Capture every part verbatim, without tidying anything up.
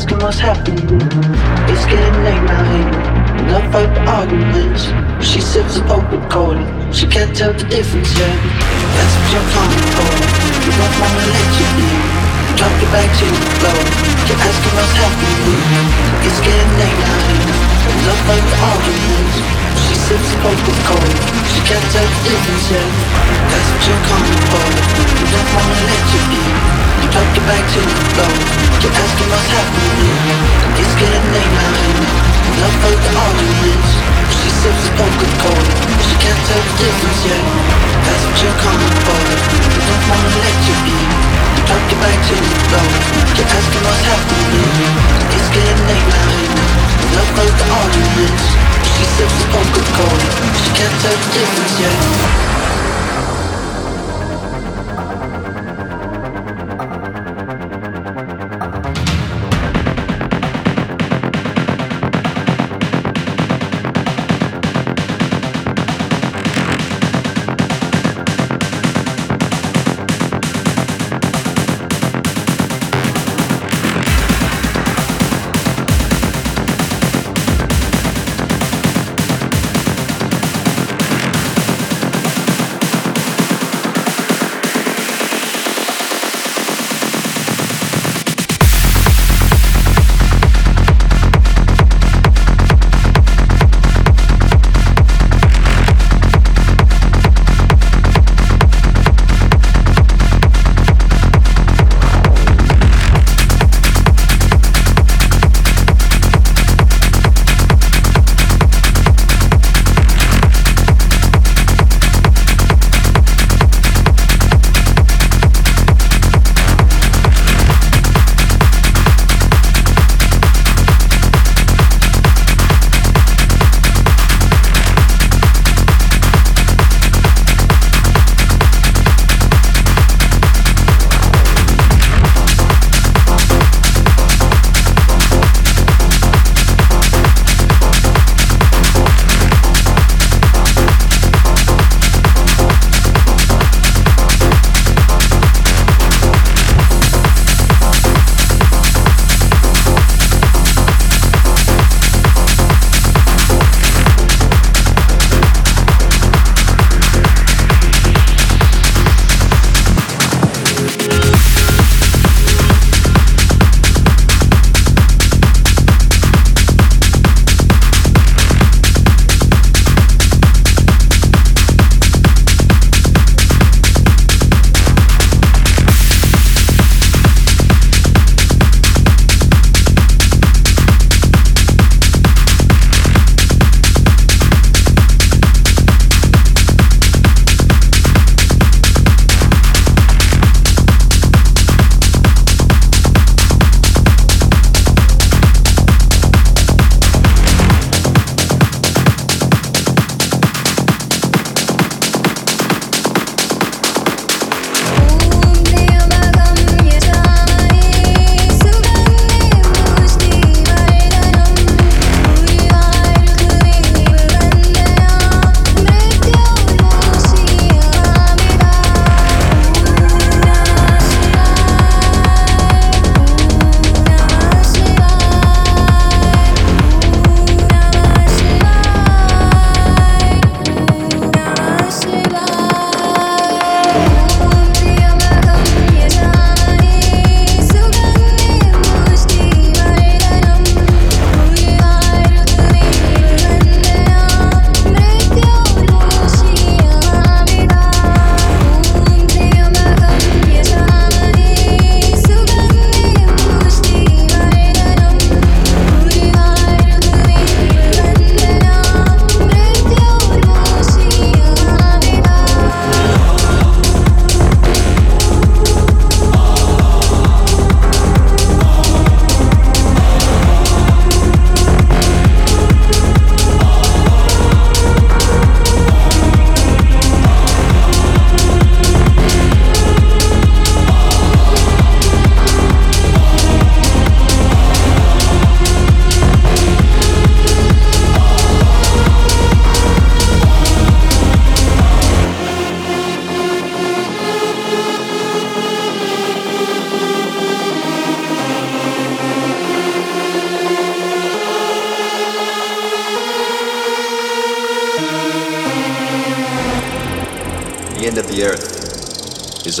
asking what's happening. It's getting late now, hey. Enough of arguments. She sips a poke with cola. She can't tell the difference, yeah. That's what you're calling for. You don't wanna let you in. Drop your back to the floor. You're asking what's happening. It's getting late now, hey. Enough of arguments. She sips a poke with cola. She can't tell the difference, yeah. That's what you're calling for. You don't wanna let you in. Drop your back to the floor. You're asking what's happening. It's getting late now, hey. Enough for the arguments. She sips a poke of cola. She can't tell the difference yet. That's what you're coming for. You don't wanna let you in. Drop your back to the floor. You're asking what's happening. It's getting late now, hey. Enough for the arguments. She sips a poke of cola. She can't tell the difference yet. the earth is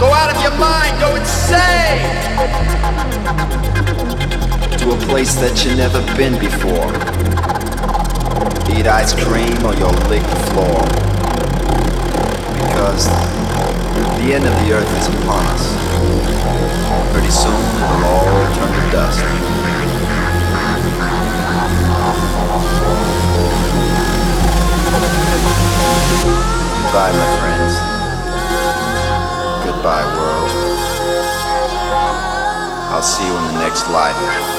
Go out of your mind, go insane! To a place that you've never been before. Eat ice cream or you'll lick the floor. Because the end of the earth is upon us. Pretty soon it'll all turn to dust. Goodbye, my friends. Goodbye, world. I'll see you in the next life.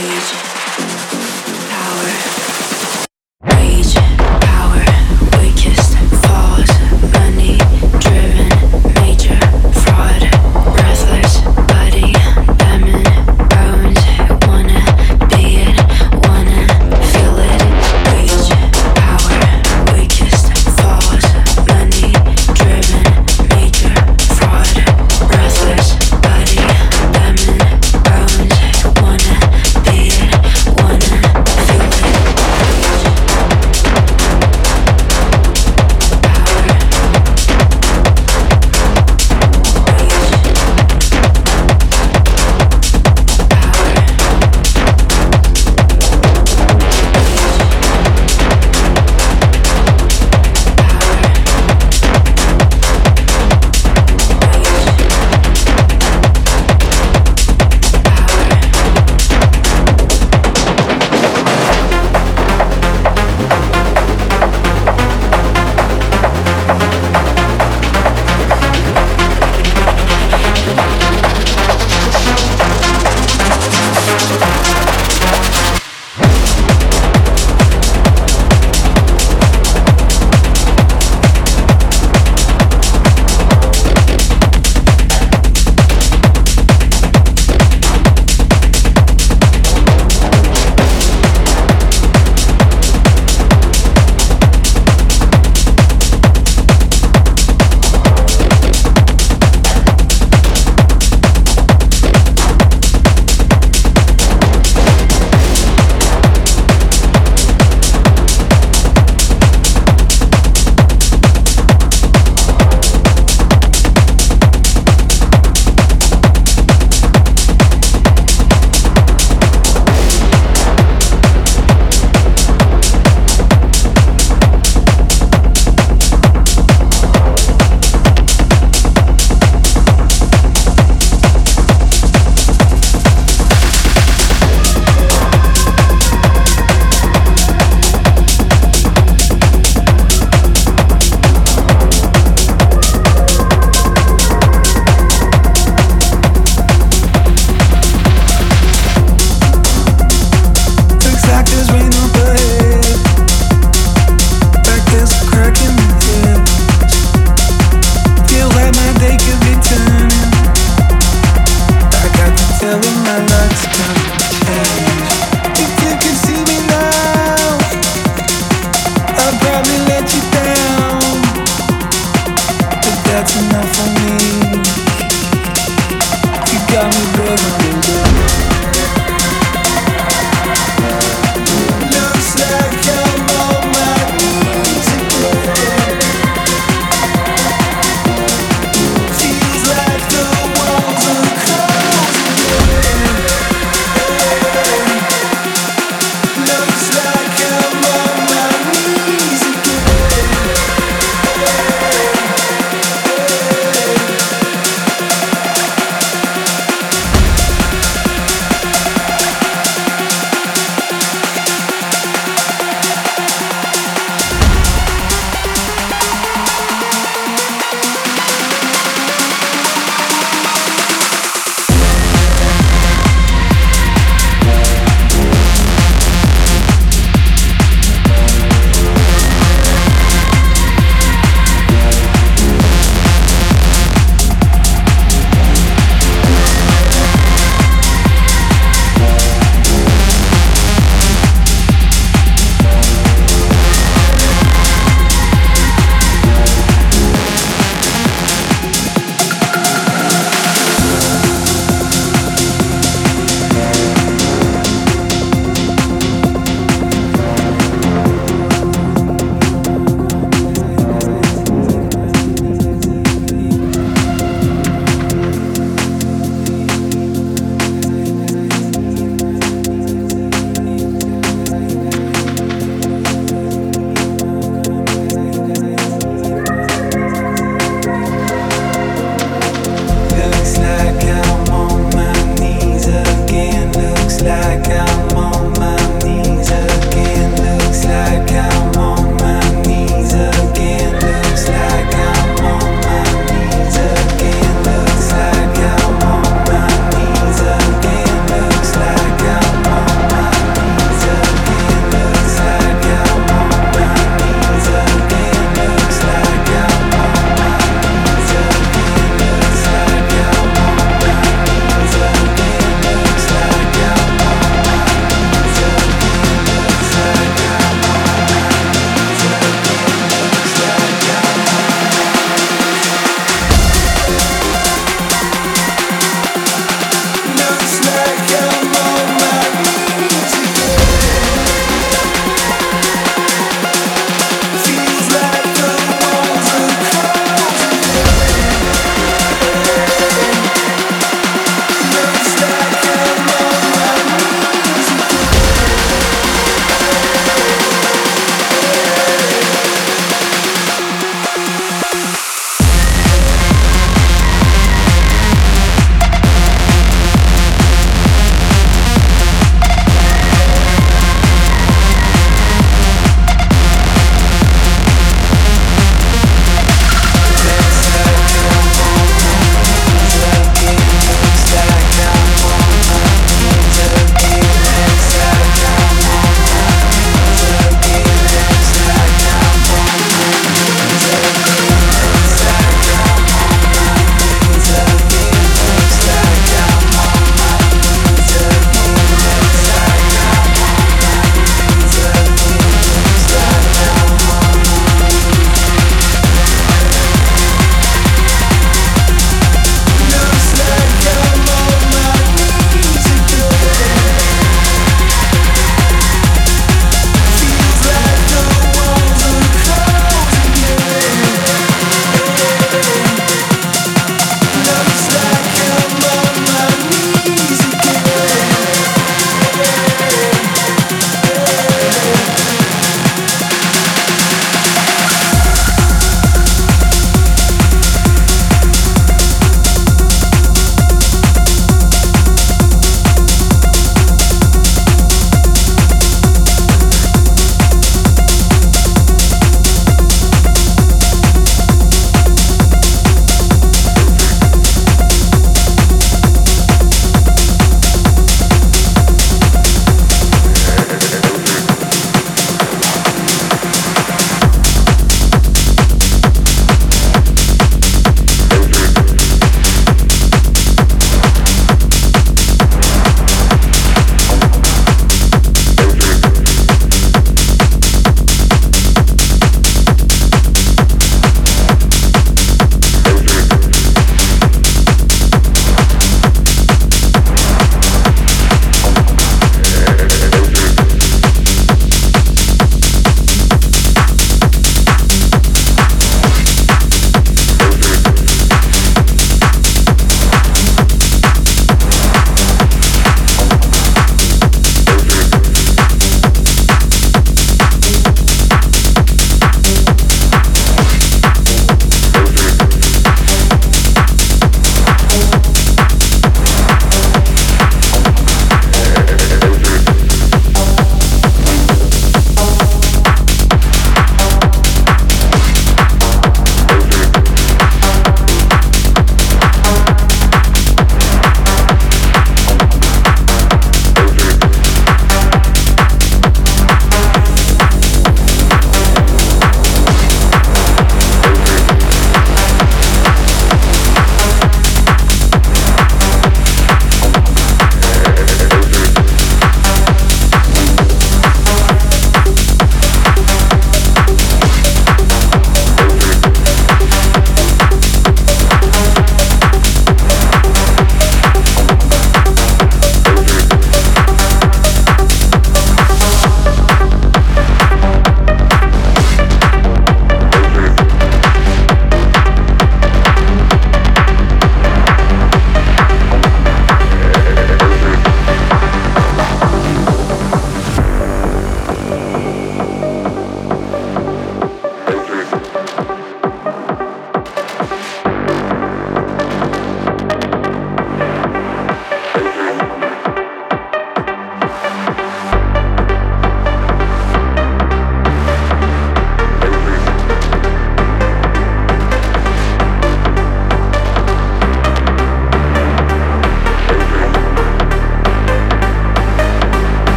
Yeah.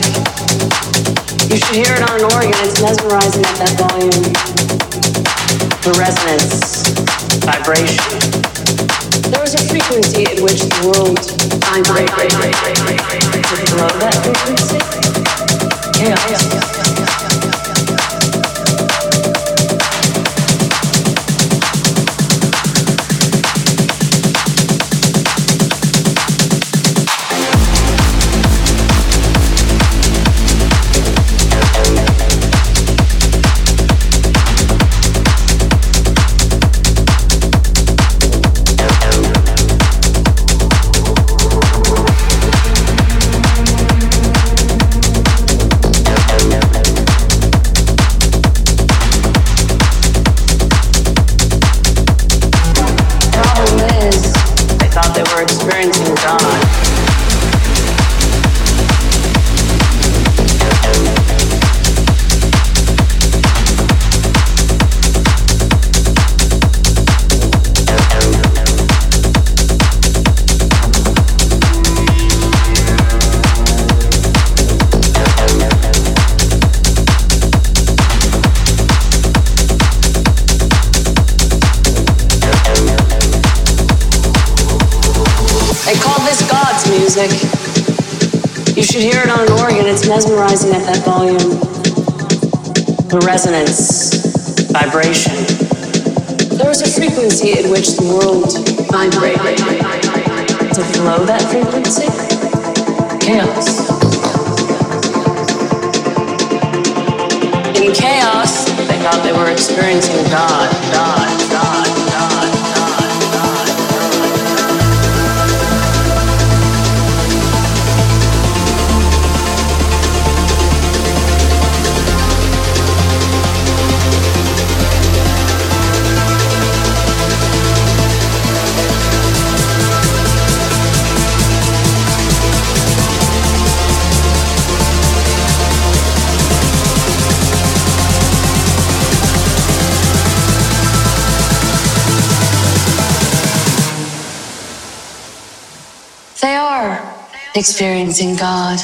magic. You should hear it on an organ. It's mesmerizing at that volume. The resonance, vibration. There is a frequency at which the world vibrates. To blow that frequency, chaos. Mesmerizing at that volume, the resonance, vibration. There is a frequency at which the world vibrates. To flow that frequency, chaos. In chaos, they thought they were experiencing God, God, God, God, God, God. Experiencing God.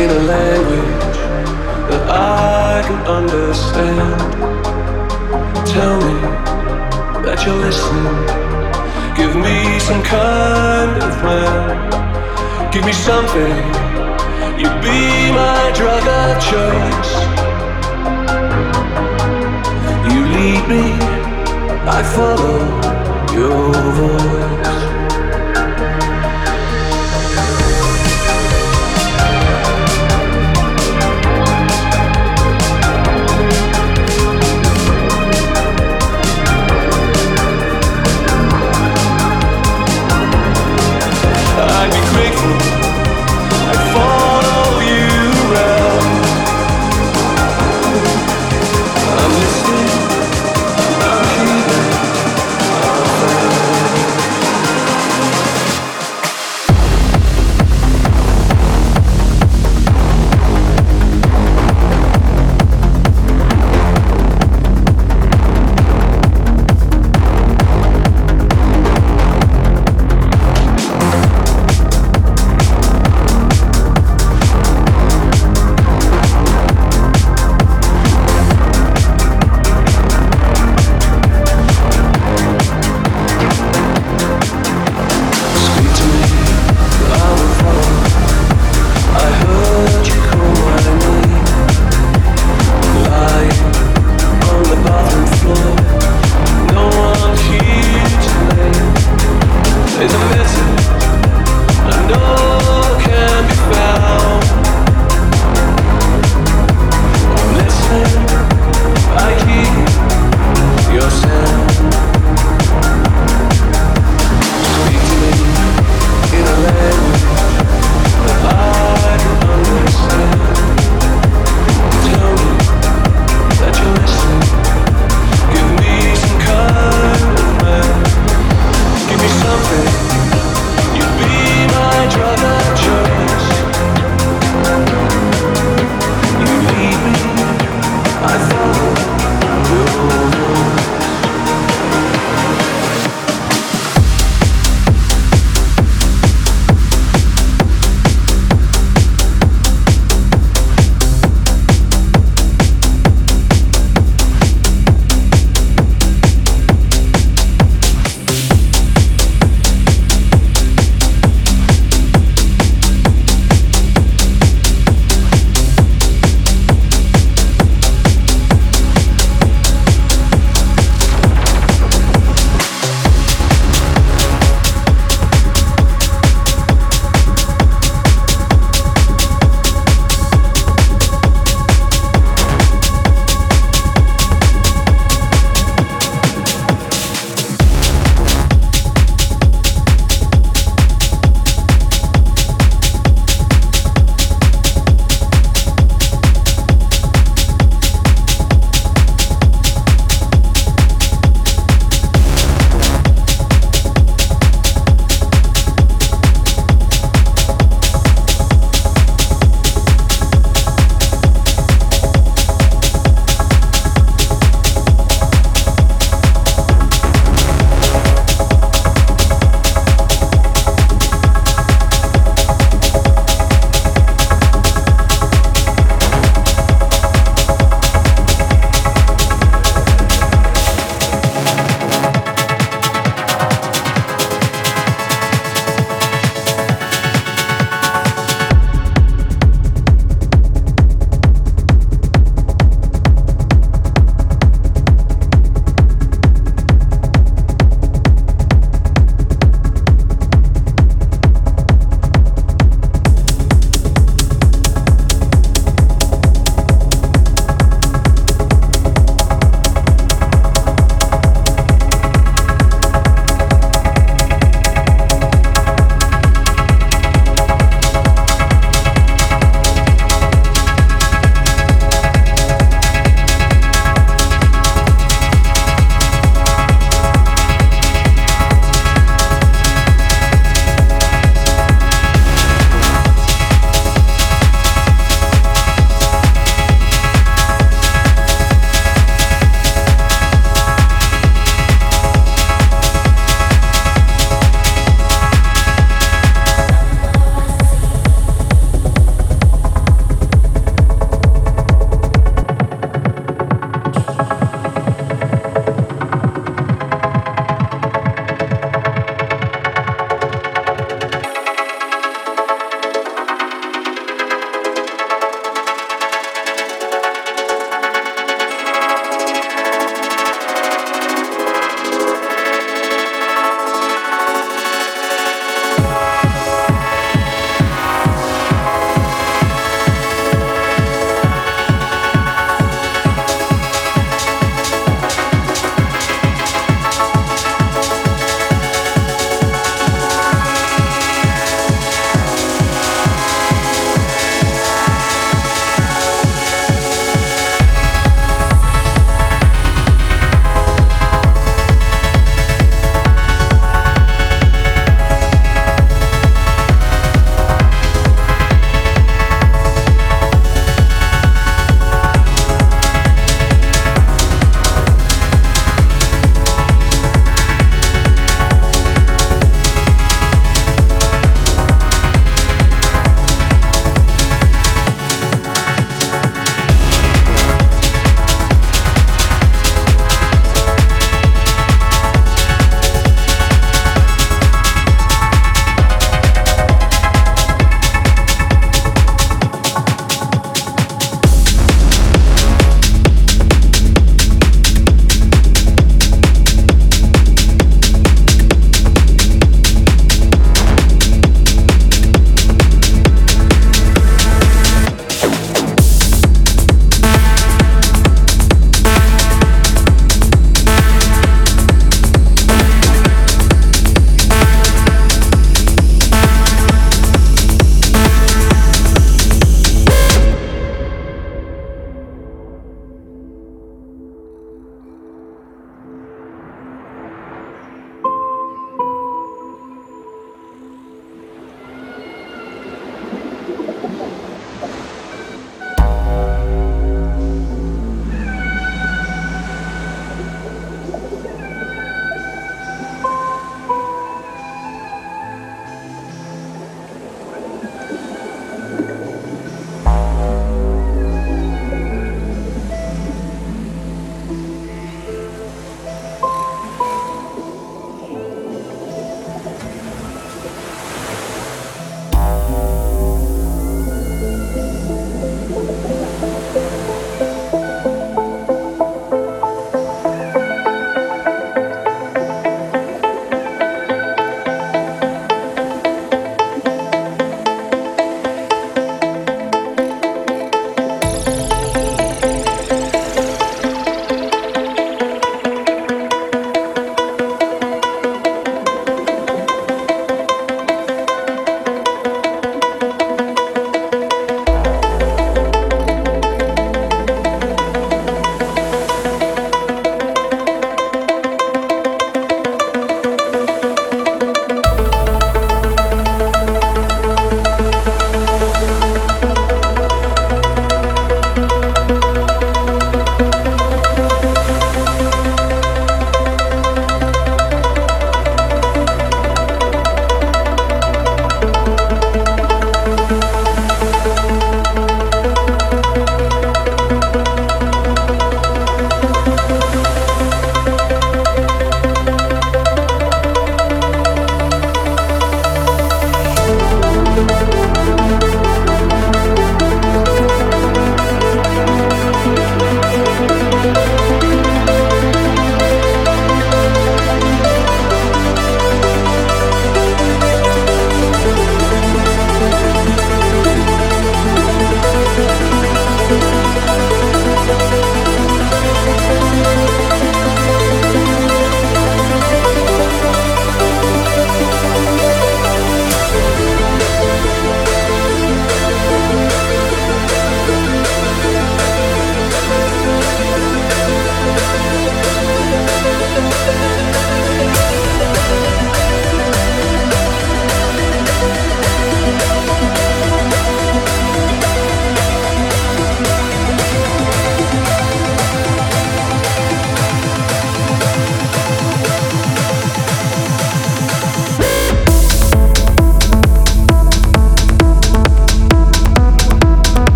in a language that I can understand. Tell me that you're listening. Give me some kind of plan. Give me something. You'd be my drug of choice. You lead me, I follow your voice.